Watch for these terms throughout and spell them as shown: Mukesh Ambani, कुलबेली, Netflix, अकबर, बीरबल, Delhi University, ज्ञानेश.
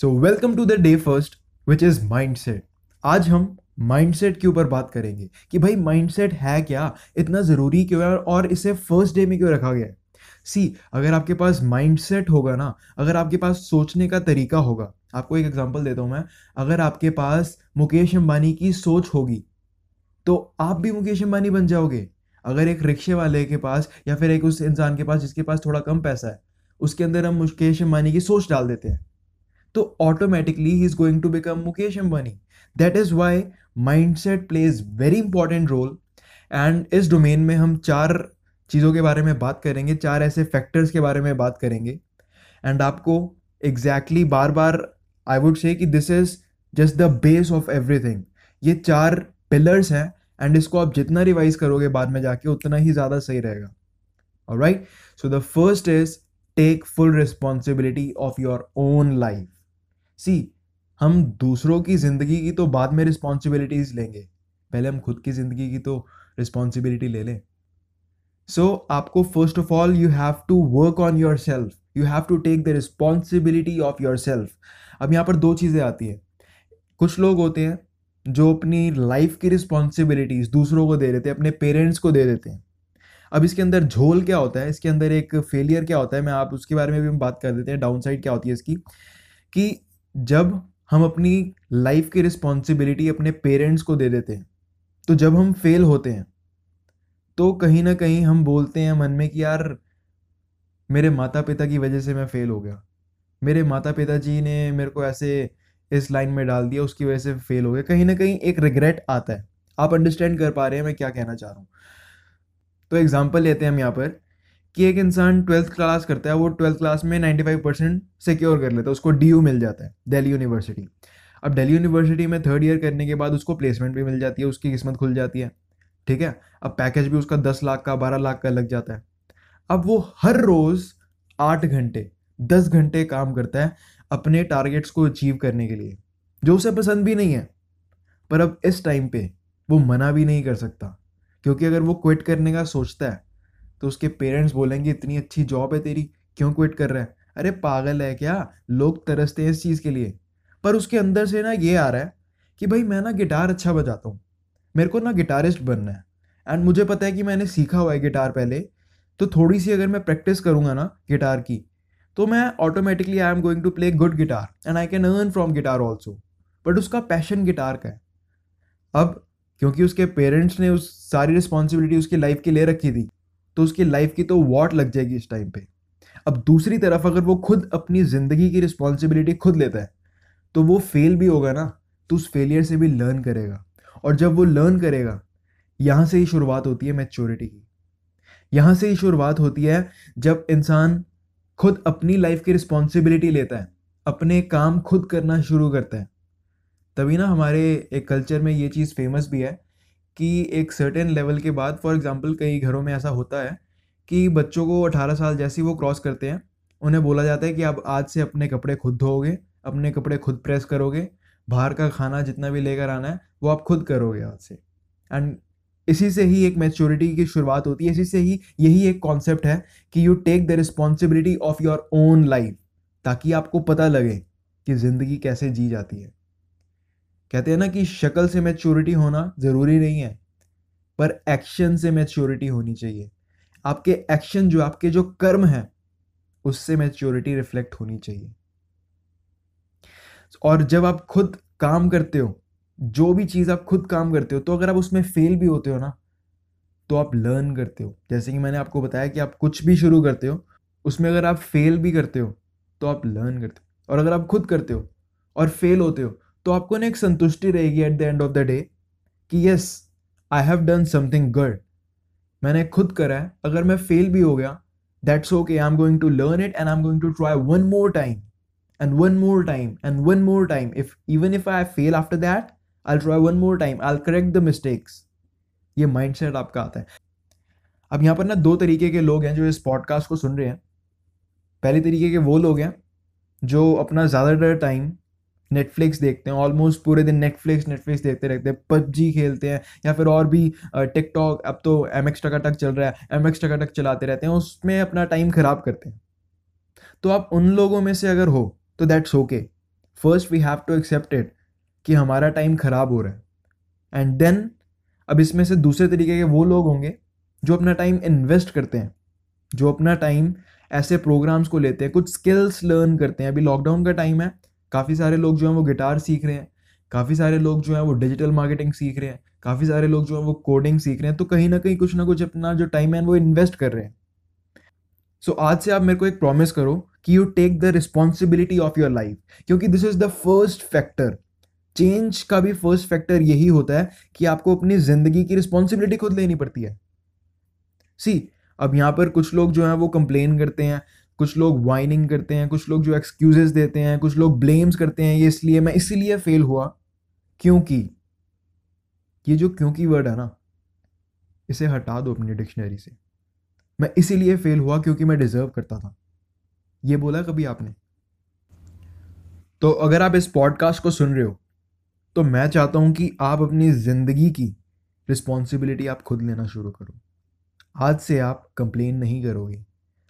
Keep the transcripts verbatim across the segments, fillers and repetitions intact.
So welcome to the day first which is mindset. आज हम mindset के ऊपर बात करेंगे कि भाई माइंडसेट है क्या, इतना ज़रूरी क्यों है और इसे फर्स्ट डे में क्यों रखा गया है। सी अगर आपके पास माइंडसेट होगा ना, अगर आपके पास सोचने का तरीका होगा, आपको एक एग्जांपल देता हूँ मैं, अगर आपके पास मुकेश अंबानी की सोच होगी तो आप भी मुकेश अंबानी बन जाओगे। अगर एक रिक्शे वाले के पास या फिर एक उस इंसान के पास जिसके पास थोड़ा कम पैसा है, उसके अंदर हम मुकेश अंबानी की सोच डाल देते हैं तो ऑटोमेटिकली ही is going to become Mukesh Ambani. That is why mindset plays very important role. And इस डोमेन में हम चार चीज़ों के बारे में बात करेंगे, चार ऐसे फैक्टर्स के बारे में बात करेंगे। एंड आपको एग्जैक्टली exactly बार बार आई वुड से कि this is just the base of everything. ये चार पिलर्स हैं एंड इसको आप जितना रिवाइज करोगे बाद में जाके उतना ही ज़्यादा सही रहेगा। Alright, so the first is take full responsibility of your own life. See हम दूसरों की ज़िंदगी की तो बाद में रिस्पॉन्सिबिलिटीज़ लेंगे, पहले हम खुद की ज़िंदगी की तो रिस्पॉन्सिबिलिटी ले लें। सो so, आपको first of all you have to work on your self, you have to take the responsibility of your self. अब यहाँ पर दो चीज़ें आती हैं। कुछ लोग होते हैं जो अपनी लाइफ की रिस्पॉन्सिबिलिटीज़ दूसरों को दे देते हैं, अपने पेरेंट्स को दे देते हैं। अब इसके अंदर झोल क्या होता है, इसके अंदर एक फेलियर क्या होता है, मैं आप उसके बारे में भी हम बात कर देते हैं। डाउन साइड क्या होती है इसकी कि जब हम अपनी लाइफ की रिस्पॉन्सिबिलिटी अपने पेरेंट्स को दे देते हैं तो जब हम फेल होते हैं तो कहीं ना कहीं हम बोलते हैं मन में कि यार मेरे माता पिता की वजह से मैं फ़ेल हो गया, मेरे माता पिताजी ने मेरे को ऐसे इस लाइन में डाल दिया, उसकी वजह से फ़ेल हो गया। कहीं ना कहीं एक रिग्रेट आता है। आप अंडरस्टैंड कर पा रहे हैं मैं क्या कहना चाह रहा हूँ। तो एग्जाम्पल लेते हैं हम यहाँ पर कि एक इंसान ट्वेल्थ क्लास करता है, वो ट्वेल्थ क्लास में नाइंटी फाइव परसेंट सिक्योर कर लेता है, उसको डी यू मिल जाता है, दिल्ली यूनिवर्सिटी। अब दिल्ली यूनिवर्सिटी में थर्ड ईयर करने के बाद उसको प्लेसमेंट भी मिल जाती है, उसकी किस्मत खुल जाती है, ठीक है। अब पैकेज भी उसका दस लाख का बारह लाख का लग जाता है। अब वो हर रोज़ आठ घंटे दस घंटे काम करता है अपने टारगेट्स को अचीव करने के लिए, जो उसे पसंद भी नहीं है, पर अब इस टाइम पर वो मना भी नहीं कर सकता क्योंकि अगर वो क्विट करने का सोचता है तो उसके पेरेंट्स बोलेंगे इतनी अच्छी जॉब है तेरी, क्यों क्विट कर रहा है, अरे पागल है क्या, लोग तरसते हैं इस चीज़ के लिए। पर उसके अंदर से ना ये आ रहा है कि भाई मैं ना गिटार अच्छा बजाता हूँ, मेरे को ना गिटारिस्ट बनना है एंड मुझे पता है कि मैंने सीखा हुआ है गिटार पहले, तो थोड़ी सी अगर मैं प्रैक्टिस करूँगा ना गिटार की तो मैं automatically I am going to play good guitar and I can earn from guitar also. But उसका पैशन गिटार का है। अब क्योंकि उसके पेरेंट्स ने उस सारी रिस्पॉन्सिबिलिटी उसकी लाइफ की ले रखी थी तो उसकी लाइफ की तो वॉट लग जाएगी इस टाइम पे। अब दूसरी तरफ अगर वो खुद अपनी ज़िंदगी की रिस्पॉन्सिबिलिटी खुद लेता है तो वो फेल भी होगा ना, तो उस फेलियर से भी लर्न करेगा। और जब वो लर्न करेगा, यहाँ से ही शुरुआत होती है मैच्योरिटी की, यहाँ से ही शुरुआत होती है जब इंसान खुद अपनी लाइफ की रिस्पॉन्सिबिलिटी लेता है, अपने काम खुद करना शुरू करता है। तभी ना हमारे एक कल्चर में ये चीज़ फेमस भी है कि एक सर्टेन लेवल के बाद, फॉर एग्जांपल कई घरों में ऐसा होता है कि बच्चों को अठारह साल जैसे ही वो क्रॉस करते हैं उन्हें बोला जाता है कि आप आज से अपने कपड़े खुद धोओगे, अपने कपड़े खुद प्रेस करोगे, बाहर का खाना जितना भी लेकर आना है वो आप खुद करोगे आज से। एंड इसी से ही एक मैच्योरिटी की शुरुआत होती है, इसी से ही यही एक कॉन्सेप्ट है कि you take the responsibility of your own life, ताकि आपको पता लगे कि ज़िंदगी कैसे जी जाती है। कहते हैं ना कि शक्ल से मैच्योरिटी होना ज़रूरी नहीं है, पर एक्शन से मैच्योरिटी होनी चाहिए। आपके एक्शन जो आपके जो कर्म हैं उससे मैच्योरिटी रिफ्लेक्ट होनी चाहिए। और जब आप खुद काम करते हो, जो भी चीज़ आप खुद काम करते हो, तो अगर आप उसमें फेल भी होते हो ना तो आप लर्न करते हो। जैसे कि मैंने आपको बताया कि आप कुछ भी शुरू करते हो, उसमें अगर आप फेल भी करते हो तो आप लर्न करते हो। और अगर आप खुद करते हो और फेल होते हो तो आपको ना एक संतुष्टि रहेगी at the end of the day कि yes I have done something good, मैंने खुद करा है। अगर मैं फेल भी हो गया that's okay, I am going to learn it and I am going to try one more time and one more time and one more time. If even if I fail after that I will try one more time, I will correct the mistakes. ये mindset आपका आता है। अब यहाँ पर ना दो तरीके के लोग हैं जो इस पॉडकास्ट को सुन रहे हैं। पहले तरीके के वो लोग हैं जो अपना ज़्यादातर टाइम नेटफ्लिक्स देखते हैं, ऑलमोस्ट पूरे दिन नेटफ्लिक्स नेटफ्लिक्स देखते रहते हैं, पबजी खेलते हैं या फिर और भी टिकटॉक, अब तो एमएक्स टकाटक चल रहा है, एमएक्स टकाटक चलाते रहते हैं, उसमें अपना टाइम ख़राब करते हैं। तो आप उन लोगों में से अगर हो तो that's okay, first we have to accept it कि हमारा टाइम ख़राब हो रहा है. एंड देन अब इसमें से दूसरे तरीके के वो लोग होंगे जो अपना टाइम इन्वेस्ट करते हैं, जो अपना टाइम ऐसे प्रोग्राम्स को लेते हैं, कुछ स्किल्स लर्न करते हैं. अभी लॉकडाउन का टाइम है, काफ़ी सारे लोग जो हैं वो गिटार सीख रहे हैं, काफ़ी सारे लोग जो हैं वो डिजिटल मार्केटिंग सीख रहे हैं, काफ़ी सारे लोग जो हैं वो कोडिंग सीख रहे हैं. तो कहीं ना कहीं कुछ ना कुछ अपना जो टाइम है वो इन्वेस्ट कर रहे हैं. सो so, आज से आप मेरे को एक प्रॉमिस करो कि you take the responsibility of your life, क्योंकि this is the first factor. Change का भी फर्स्ट फैक्टर यही होता है कि आपको अपनी ज़िंदगी की रिस्पॉन्सिबिलिटी खुद लेनी पड़ती है. सी, अब यहाँ पर कुछ लोग जो हैं वो कंप्लेन करते हैं, कुछ लोग वाइनिंग करते हैं, कुछ लोग जो एक्सक्यूजेस देते हैं, कुछ लोग ब्लेम्स करते हैं, ये इसलिए मैं इसीलिए फेल हुआ, क्योंकि ये जो क्योंकि वर्ड है ना, इसे हटा दो अपनी डिक्शनरी से. मैं इसीलिए फेल हुआ क्योंकि मैं डिजर्व करता था, ये बोला कभी आपने? तो अगर आप इस पॉडकास्ट को सुन रहे हो तो मैं चाहता हूं कि आप अपनी ज़िंदगी की रिस्पॉन्सिबिलिटी आप खुद लेना शुरू करो. आज से आप कंप्लेन नहीं करोगे,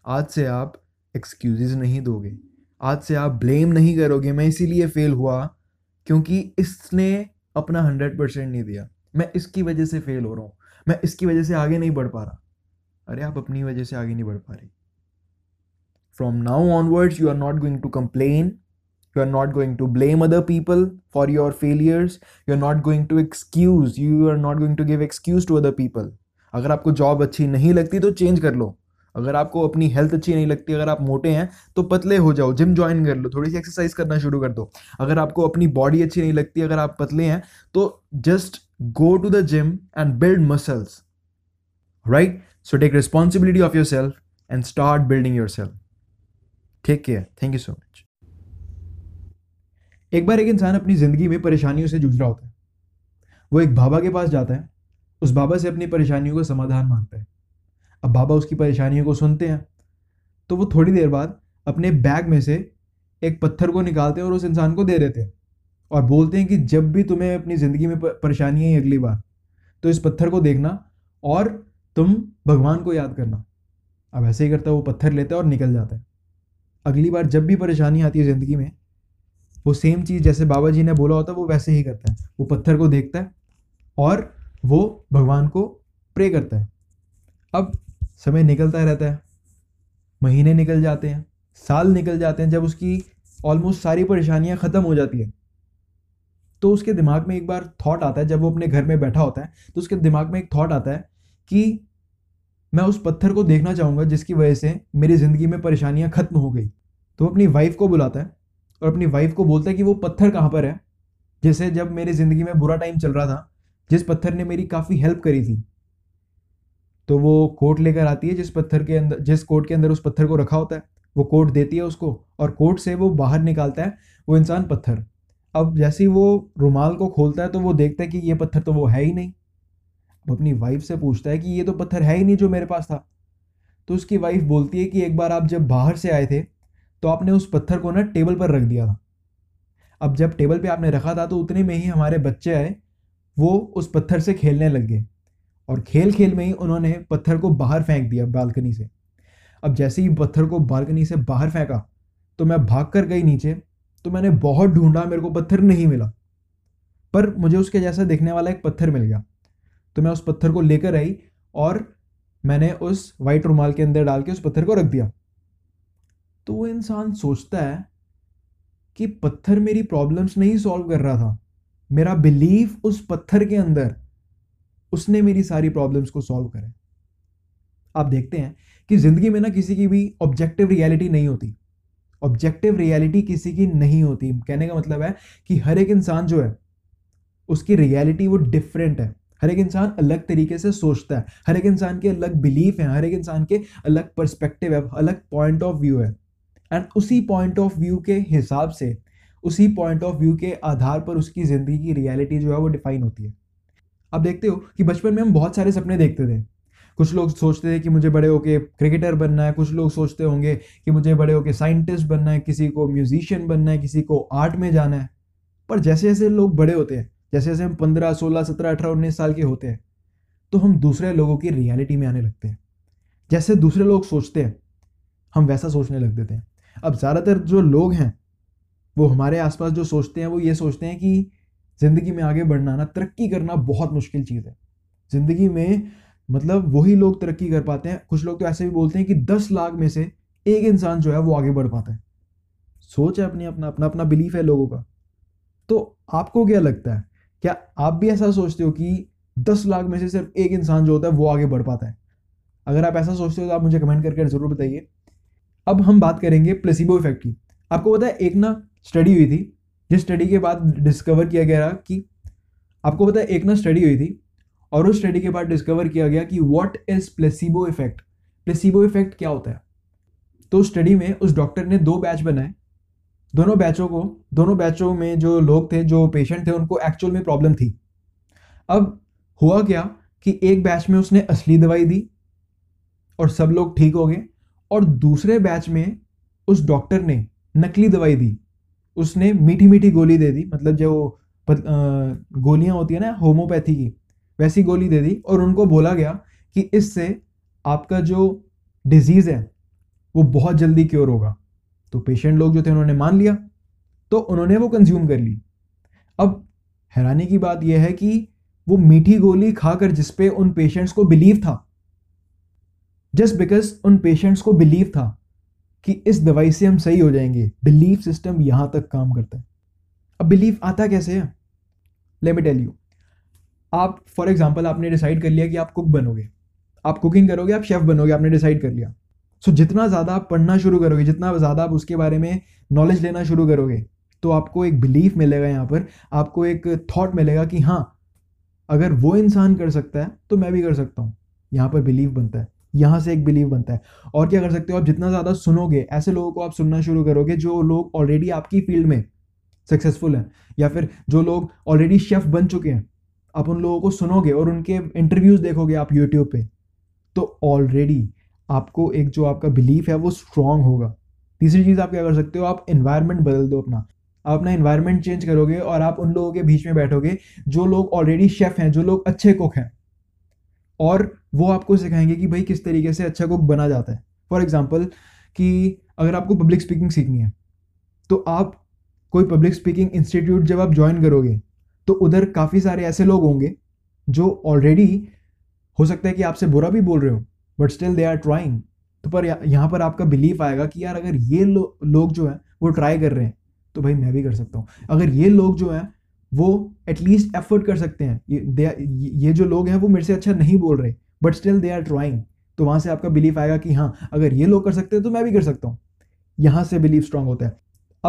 आज से आप एक्सक्यूजेस नहीं दोगे, आज से आप ब्लेम नहीं करोगे मैं इसीलिए फेल हुआ क्योंकि इसने अपना हंड्रेड परसेंट नहीं दिया, मैं इसकी वजह से फेल हो रहा हूँ, मैं इसकी वजह से आगे नहीं बढ़ पा रहा. अरे आप अपनी वजह से आगे नहीं बढ़ पा रहे. From now onwards you are not going to complain, you are not going to blame other people for your failures, you are not going to excuse, you are not going to give excuse to other people. अगर आपको job अच्छी नहीं लगती तो change कर लो, अगर आपको अपनी हेल्थ अच्छी नहीं लगती, अगर आप मोटे हैं तो पतले हो जाओ, जिम ज्वाइन कर लो, थोड़ी सी एक्सरसाइज करना शुरू कर दो. अगर आपको अपनी बॉडी अच्छी नहीं लगती, अगर आप पतले हैं तो just go to the gym and build muscles, right? So take responsibility of your self and start building yourself. Take care, thank you so much. एक बार एक इंसान अपनी ज़िंदगी में परेशानियों से जूझ रहा होता है, वो एक बाबा के पास जाता है, उस बाबा से अपनी परेशानियों का समाधान मांगता है. अब बाबा उसकी परेशानियों को सुनते हैं, तो वो थोड़ी देर बाद अपने बैग में से एक पत्थर को निकालते हैं और उस इंसान को दे देते हैं और बोलते हैं कि जब भी तुम्हें अपनी ज़िंदगी में परेशानी आई अगली बार तो इस पत्थर को देखना और तुम भगवान को याद करना. अब ऐसे ही करता है, वो पत्थर लेता है और निकल जाता है. अगली बार जब भी परेशानी आती है ज़िंदगी में, वो सेम चीज़ जैसे बाबा जी ने बोला होता है वो वैसे ही करता है. वो पत्थर को देखता है और वो भगवान को प्रे करता है. अब समय निकलता रहता है, महीने निकल जाते हैं, साल निकल जाते हैं. जब उसकी ऑलमोस्ट सारी परेशानियां ख़त्म हो जाती है तो उसके दिमाग में एक बार थॉट आता है. जब वो अपने घर में बैठा होता है तो उसके दिमाग में एक थॉट आता है कि मैं उस पत्थर को देखना चाहूँगा जिसकी वजह से मेरी ज़िंदगी में परेशानियाँ ख़त्म हो गई. तो वो अपनी वाइफ को बुलाता है और अपनी वाइफ को बोलता है कि वो पत्थर कहाँ पर है जैसे जब मेरी ज़िंदगी में बुरा टाइम चल रहा था, जिस पत्थर ने मेरी काफ़ी हेल्प करी थी. तो वो कोट लेकर आती है, जिस पत्थर के अंदर जिस कोट के अंदर उस पत्थर को रखा होता है, वो कोट देती है उसको और कोट से वो बाहर निकालता है वो इंसान पत्थर. अब जैसे ही वो रुमाल को खोलता है तो वो देखता है कि ये पत्थर तो वो है ही नहीं. अब अपनी वाइफ से पूछता है कि ये तो पत्थर है ही नहीं जो मेरे पास था. तो उसकी वाइफ बोलती है कि एक बार आप जब बाहर से आए थे तो आपने उस पत्थर को ना टेबल पर रख दिया था. अब जब टेबल पर आपने रखा था तो उतने में ही हमारे बच्चे आए, वो उस पत्थर से खेलने लग गए और खेल खेल में ही उन्होंने पत्थर को बाहर फेंक दिया बालकनी से. अब जैसे ही पत्थर को बालकनी से बाहर फेंका तो मैं भाग कर गई नीचे, तो मैंने बहुत ढूंढा, मेरे को पत्थर नहीं मिला, पर मुझे उसके जैसा दिखने वाला एक पत्थर मिल गया. तो मैं उस पत्थर को लेकर आई और मैंने उस वाइट रुमाल के अंदर डाल के उस पत्थर को रख दिया. तो वो इंसान सोचता है कि पत्थर मेरी प्रॉब्लम्स नहीं सॉल्व कर रहा था, मेरा बिलीफ उस पत्थर के अंदर, उसने मेरी सारी प्रॉब्लम्स को सॉल्व करें. आप देखते हैं कि ज़िंदगी में ना किसी की भी ऑब्जेक्टिव रियलिटी नहीं होती, ऑब्जेक्टिव रियलिटी किसी की नहीं होती. कहने का मतलब है कि हर एक इंसान जो है उसकी रियलिटी वो डिफरेंट है, हर एक इंसान अलग तरीके से सोचता है, हर एक इंसान के अलग बिलीफ हैं, हर एक इंसान के अलग पर्सपेक्टिव है, अलग पॉइंट ऑफ व्यू है. एंड उसी पॉइंट ऑफ व्यू के हिसाब से, उसी पॉइंट ऑफ व्यू के आधार पर उसकी ज़िंदगी की रियलिटी जो है वो डिफाइन होती है. आप देखते हो कि बचपन में हम बहुत सारे सपने देखते थे. कुछ लोग सोचते थे कि मुझे बड़े होके क्रिकेटर बनना है, कुछ लोग सोचते होंगे कि मुझे बड़े होके साइंटिस्ट बनना है, किसी को म्यूजिशियन बनना है, किसी को आर्ट में जाना है. पर जैसे जैसे लोग बड़े होते हैं, जैसे जैसे हम पंद्रह सोलह सत्रह अठारह उन्नीस साल के होते हैं, तो हम दूसरे लोगों की रियलिटी में आने लगते हैं. जैसे दूसरे लोग सोचते हैं हम वैसा सोचने लग देते हैं. अब ज़्यादातर जो लोग हैं वो हमारे आसपास जो सोचते हैं वो ये सोचते हैं कि ज़िंदगी में आगे बढ़ना ना, तरक्की करना बहुत मुश्किल चीज़ है ज़िंदगी में। मतलब वही लोग तरक्की कर पाते हैं। कुछ लोग तो ऐसे भी बोलते हैं कि दस लाख में से एक इंसान जो है वो आगे बढ़ पाता है। सोच है अपनी, अपना अपना अपना बिलीफ है लोगों का। तो आपको क्या लगता है, क्या आप भी ऐसा सोचते हो कि दस लाख में से सिर्फ एक इंसान जो होता है वो आगे बढ़ पाता है? अगर आप ऐसा सोचते हो तो आप मुझे कमेंट करके ज़रूर बताइए। अब हम बात करेंगे प्लेसिबो इफेक्ट की। आपको पता है एक ना स्टडी हुई थी, जिस स्टडी के बाद डिस्कवर किया गया कि आपको पता है एक ना स्टडी हुई थी और उस स्टडी के बाद डिस्कवर किया गया कि what is placebo effect, placebo effect क्या होता है। तो स्टडी में उस डॉक्टर ने दो बैच बनाए, दोनों बैचों को दोनों बैचों में जो लोग थे, जो पेशेंट थे, उनको एक्चुअल में प्रॉब्लम थी। अब हुआ क्या कि एक बैच में उसने असली दवाई दी और सब लोग ठीक हो गए, और दूसरे बैच में उस डॉक्टर ने नकली दवाई दी, उसने मीठी मीठी गोली दे दी, मतलब जो गोलियां होती है ना होम्योपैथी की, वैसी गोली दे दी, और उनको बोला गया कि इससे आपका जो डिजीज़ है वो बहुत जल्दी क्योर होगा। तो पेशेंट लोग जो थे उन्होंने मान लिया, तो उन्होंने वो कंज्यूम कर ली। अब हैरानी की बात यह है कि वो मीठी गोली खाकर जिस पे उन पेशेंट्स को बिलीव था, जस्ट बिकॉज उन पेशेंट्स को बिलीव था कि इस दवाई से हम सही हो जाएंगे। बिलीफ सिस्टम यहाँ तक काम करता है। अब बिलीफ आता कैसे है, लेट मी टेल यू। आप फॉर एग्जांपल आपने डिसाइड कर लिया कि आप कुक बनोगे, आप कुकिंग करोगे, आप शेफ़ बनोगे, आपने डिसाइड कर लिया। सो जितना ज़्यादा आप पढ़ना शुरू करोगे, जितना ज़्यादा आप उसके बारे में नॉलेज लेना शुरू करोगे, तो आपको एक बिलीफ मिलेगा, यहाँ पर आपको एक थाट मिलेगा कि हाँ अगर वो इंसान कर सकता है तो मैं भी कर सकता हूँ। यहाँ पर बिलीफ बनता है, यहाँ से एक बिलीव बनता है। और क्या कर सकते हो आप, जितना ज़्यादा सुनोगे, ऐसे लोगों को आप सुनना शुरू करोगे जो लोग ऑलरेडी आपकी फील्ड में सक्सेसफुल हैं, या फिर जो लोग ऑलरेडी शेफ़ बन चुके हैं, आप उन लोगों को सुनोगे और उनके इंटरव्यूज़ देखोगे आप यूट्यूब पे, तो ऑलरेडी आपको एक जो आपका बिलीफ है वो स्ट्रांग होगा। तीसरी चीज़ आप क्या कर सकते हो, आप इन्वायरमेंट बदल दो अपना, आप अपना इन्वायरमेंट चेंज करोगे और आप उन लोगों के बीच में बैठोगे जो लोग ऑलरेडी शेफ़ हैं, जो लोग अच्छे कुक हैं, और वो आपको सिखाएंगे कि भाई किस तरीके से अच्छा कुक बना जाता है। फॉर एग्जांपल कि अगर आपको पब्लिक स्पीकिंग सीखनी है, तो आप कोई पब्लिक स्पीकिंग इंस्टीट्यूट जब आप ज्वाइन करोगे, तो उधर काफ़ी सारे ऐसे लोग होंगे जो ऑलरेडी हो सकता है कि आपसे बुरा भी बोल रहे हो, but still they are trying. तो पर यहाँ पर आपका बिलीफ आएगा कि यार अगर ये लो, लोग जो हैं वो ट्राई कर रहे हैं तो भाई मैं भी कर सकता हूँ। अगर ये लोग जो हैं वो एटलीस्ट एफर्ट कर सकते हैं, ये ये जो लोग हैं वो मेरे से अच्छा नहीं बोल रहे but still they are trying, तो वहाँ से आपका बिलीफ आएगा कि हाँ अगर ये लोग कर सकते हैं तो मैं भी कर सकता हूँ। यहाँ से बिलीफ स्ट्रांग होता है।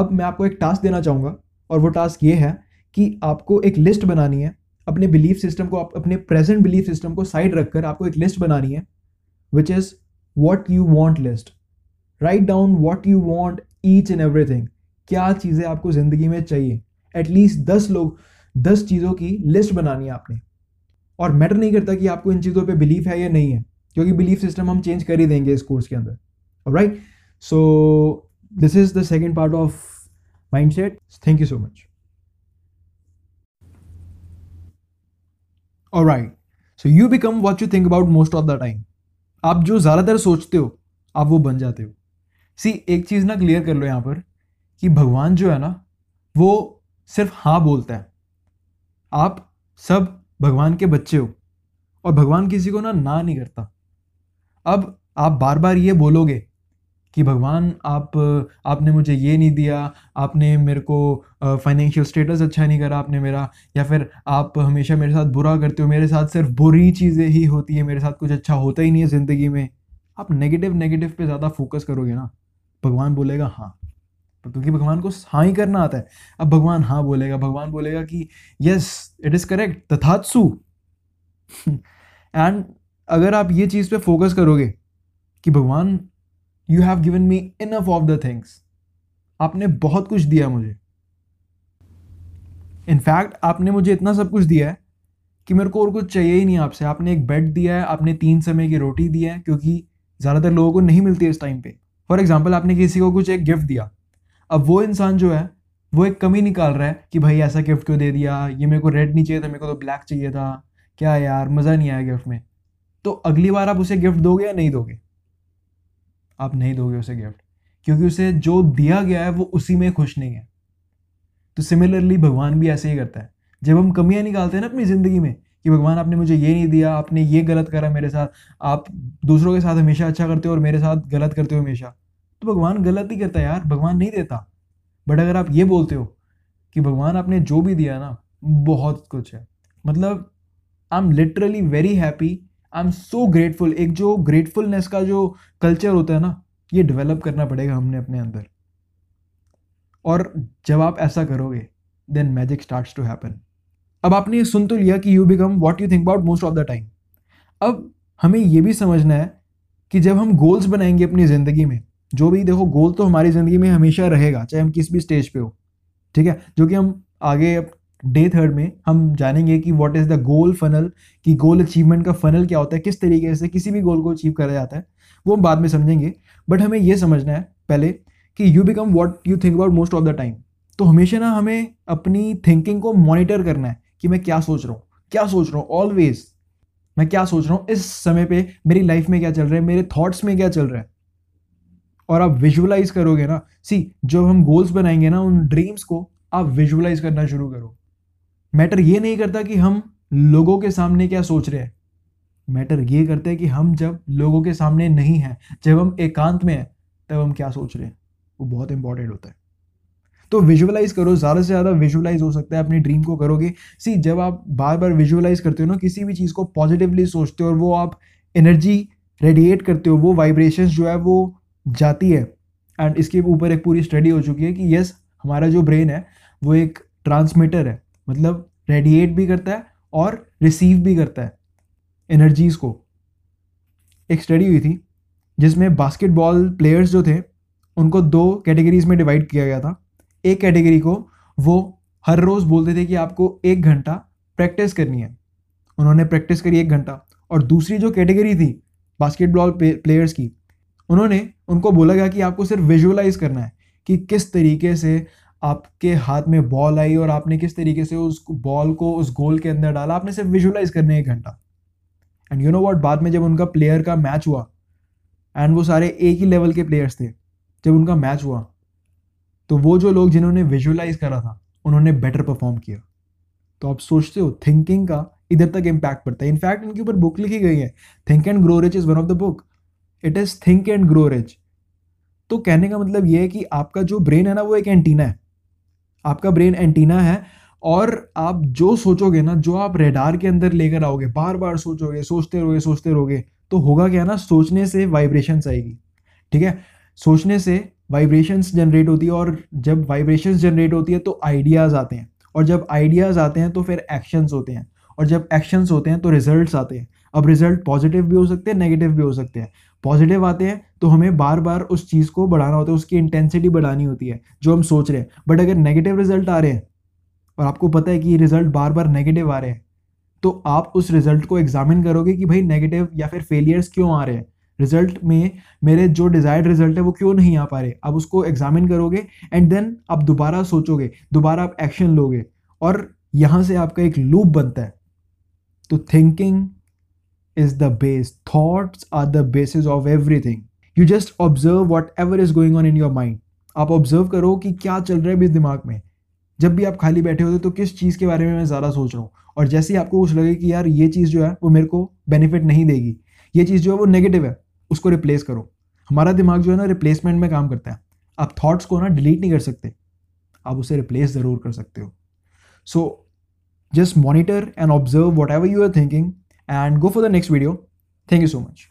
अब मैं आपको एक टास्क देना चाहूँगा, और वो टास्क ये है कि आपको एक लिस्ट बनानी है अपने बिलीफ सिस्टम को, आप अपने प्रेजेंट बिलीफ सिस्टम को साइड रखकर आपको एक लिस्ट बनानी है, which is what you want list. Write down what you want each and everything. क्या चीज़ें आपको ज़िंदगी में चाहिए, एटलीस्ट दस लोग दस चीज़ों की लिस्ट बनानी है आपने। और मैटर नहीं करता कि आपको इन चीज़ों पे बिलीफ है या नहीं है, क्योंकि बिलीफ सिस्टम हम चेंज कर ही देंगे इस कोर्स के अंदर। Alright, so this is the second part of mindset. Thank you so much. Alright, so you become what you think about most of the time. आप जो ज़्यादातर सोचते हो आप वो बन जाते हो। सी, एक चीज़ ना क्लियर कर लो यहाँ पर कि भगवान जो है ना वो सिर्फ हाँ बोलता है। आप सब भगवान के बच्चे हो और भगवान किसी को ना ना नहीं करता। अब आप बार बार ये बोलोगे कि भगवान आप आपने मुझे ये नहीं दिया, आपने मेरे को फाइनेंशियल स्टेटस अच्छा नहीं करा आपने मेरा, या फिर आप हमेशा मेरे साथ बुरा करते हो, मेरे साथ सिर्फ बुरी चीज़ें ही होती है, मेरे साथ कुछ अच्छा होता ही नहीं है ज़िंदगी में। आप नेगेटिव नेगेटिव पे ज़्यादा फोकस करोगे ना, भगवान बोलेगा हाँ, क्योंकि भगवान को हाँ ही करना आता है। अब भगवान हाँ बोलेगा, भगवान बोलेगा कि यस इट इज़ करेक्ट तथात्सु। एंड अगर आप ये चीज़ पे फोकस करोगे कि भगवान you have given me enough of the things, आपने बहुत कुछ दिया मुझे, इनफैक्ट आपने मुझे इतना सब कुछ दिया है कि मेरे को और कुछ चाहिए ही नहीं आपसे। आपने एक बेड दिया है, आपने तीन समय की रोटी दी है, क्योंकि ज़्यादातर लोगों को नहीं मिलती है इस टाइम पर। फॉर एग्जाम्पल आपने किसी को कुछ एक गिफ्ट दिया, अब वो इंसान जो है वो एक कमी निकाल रहा है कि भाई ऐसा गिफ्ट क्यों दे दिया, ये मेरे को रेड नहीं चाहिए था, मेरे को तो ब्लैक चाहिए था, क्या यार मज़ा नहीं आया गिफ्ट में। तो अगली बार आप उसे गिफ्ट दोगे या नहीं दोगे? आप नहीं दोगे उसे गिफ्ट, क्योंकि उसे जो दिया गया है वो उसी में खुश नहीं है। तो सिमिलरली भगवान भी ऐसे ही करता है। जब हम कमियां निकालते हैं ना अपनी ज़िंदगी में कि भगवान आपने मुझे ये नहीं दिया, आपने ये गलत करा मेरे साथ, आप दूसरों के साथ हमेशा अच्छा करते हो और मेरे साथ गलत करते हो हमेशा, तो भगवान गलत ही करता है यार, भगवान नहीं देता। बट अगर आप ये बोलते हो कि भगवान आपने जो भी दिया ना बहुत कुछ है, मतलब I am literally very happy, I am so grateful, एक जो ग्रेटफुलनेस का जो कल्चर होता है ना, ये डेवलप करना पड़ेगा हमने अपने अंदर। और जब आप ऐसा करोगे then magic starts to happen. अब आपने ये सुन तो लिया कि you become what you think about most of the time. अब हमें ये भी समझना है कि जब हम गोल्स बनाएंगे अपनी ज़िंदगी में, जो भी देखो गोल तो हमारी ज़िंदगी में हमेशा रहेगा चाहे हम किस भी स्टेज पे हो, ठीक है, जो कि हम आगे डे थर्ड में हम जानेंगे कि what is the goal funnel, कि गोल अचीवमेंट का फनल क्या होता है, किस तरीके से किसी भी गोल को अचीव करा जाता है, वो हम बाद में समझेंगे। बट हमें ये समझना है पहले कि you become what you think about most of the time. तो हमेशा ना हमें अपनी थिंकिंग को मॉनिटर करना है कि मैं क्या सोच रहा हूँ, क्या सोच रहा हूँ ऑलवेज, मैं क्या सोच रहा हूँ इस समय पे, मेरी लाइफ में क्या चल रहा है, मेरे थॉट्स में क्या चल रहा है। और आप विजुअलाइज करोगे ना, सी जब हम गोल्स बनाएंगे ना उन ड्रीम्स को आप विजुअलाइज करना शुरू करो। मैटर ये नहीं करता कि हम लोगों के सामने क्या सोच रहे हैं, मैटर ये करता है कि हम जब लोगों के सामने नहीं हैं, जब हम एकांत में हैं, तब हम क्या सोच रहे हैं, वो बहुत इंपॉर्टेंट होता है। तो विजुअलाइज करो, ज़्यादा से ज़्यादा विजुअलाइज हो सकता है, अपनी ड्रीम को करोगे। सी जब आप बार बार विजुअलाइज करते हो ना, किसी भी चीज़ को पॉजिटिवली सोचते हो और वो आप एनर्जी रेडिएट करते हो, वो वाइब्रेशंस जो है वो जाती है। एंड इसके ऊपर एक पूरी स्टडी हो चुकी है कि यस, हमारा जो ब्रेन है वो एक ट्रांसमीटर है, मतलब रेडिएट भी करता है और रिसीव भी करता है एनर्जीज़ को। एक स्टडी हुई थी जिसमें बास्केटबॉल प्लेयर्स जो थे उनको दो कैटेगरीज में डिवाइड किया गया था। एक कैटेगरी को वो हर रोज़ बोलते थे कि आपको एक घंटा प्रैक्टिस करनी है, उन्होंने प्रैक्टिस करी एक घंटा। और दूसरी जो कैटेगरी थी बास्केटबॉल प्लेयर्स की, उन्होंने उनको बोला गया कि आपको सिर्फ विजुअलाइज करना है कि किस तरीके से आपके हाथ में बॉल आई और आपने किस तरीके से उस बॉल को उस गोल के अंदर डाला, आपने सिर्फ विजुअलाइज करना है एक घंटा। एंड यू नो व्हाट, बाद में जब उनका प्लेयर का मैच हुआ, एंड वो सारे एक ही लेवल के प्लेयर्स थे, जब उनका मैच हुआ तो वो जो लोग जिन्होंने विजुअलाइज करा था उन्होंने बेटर परफॉर्म किया। तो आप सोचते हो थिंकिंग का इधर तक इम्पैक्ट पड़ता है। इनफैक्ट इनके ऊपर बुक लिखी गई है, think and grow rich is one of the book, it is think and grow rich. तो कहने का मतलब ये है कि आपका जो ब्रेन है ना वो एक एंटीना है, आपका ब्रेन एंटीना है, और आप जो सोचोगे ना, जो आप रेडार के अंदर लेकर आओगे, बार बार सोचोगे, सोचते रहोगे सोचते रहोगे तो होगा क्या ना, सोचने से वाइब्रेशंस आएगी, ठीक है, सोचने से वाइब्रेशंस जनरेट होती है, और जब वाइब्रेशंस जनरेट होती है तो आइडियाज़ आते हैं, और जब आइडियाज़ आते हैं तो फिर एक्शंस होते हैं, और जब एक्शंस होते हैं तो रिजल्ट्स आते हैं। अब रिजल्ट पॉजिटिव भी हो सकते हैं, नेगेटिव भी हो सकते हैं। पॉजिटिव आते हैं तो हमें बार बार उस चीज़ को बढ़ाना होता है, उसकी इंटेंसिटी बढ़ानी होती है जो हम सोच रहे हैं। बट अगर नेगेटिव रिजल्ट आ रहे हैं और आपको पता है कि ये रिज़ल्ट बार बार नेगेटिव आ रहे हैं, तो आप उस रिज़ल्ट को एग्जामिन करोगे कि भाई नेगेटिव या फिर फेलियर्स क्यों आ रहे हैं, रिजल्ट में मेरे जो डिज़ायर्ड रिजल्ट है वो क्यों नहीं आ पा रहे। आप उसको एग्जामिन करोगे एंड देन आप दोबारा सोचोगे, दोबारा आप एक्शन लोगे, और यहाँ से आपका एक लूप बनता है। तो thinking is the base, thoughts are the basis of everything, you just observe whatever is going on in your mind। आप ऑब्जर्व करो कि क्या चल रहा है इस दिमाग में, जब भी आप खाली बैठे होते तो किस चीज़ के बारे में मैं ज़्यादा सोच रहा हूँ, और जैसे ही आपको कुछ लगे कि यार ये चीज़ जो है वो मेरे को बेनिफिट नहीं देगी, ये चीज़ जो है वो नेगेटिव है, उसको रिप्लेस करो। हमारा दिमाग जो है ना रिप्लेसमेंट में काम करता है, आप थाट्स को ना डिलीट नहीं कर सकते, आप उसे रिप्लेस ज़रूर कर सकते हो. So just monitor and observe whatever you are thinking and go for the next video. Thank you so much.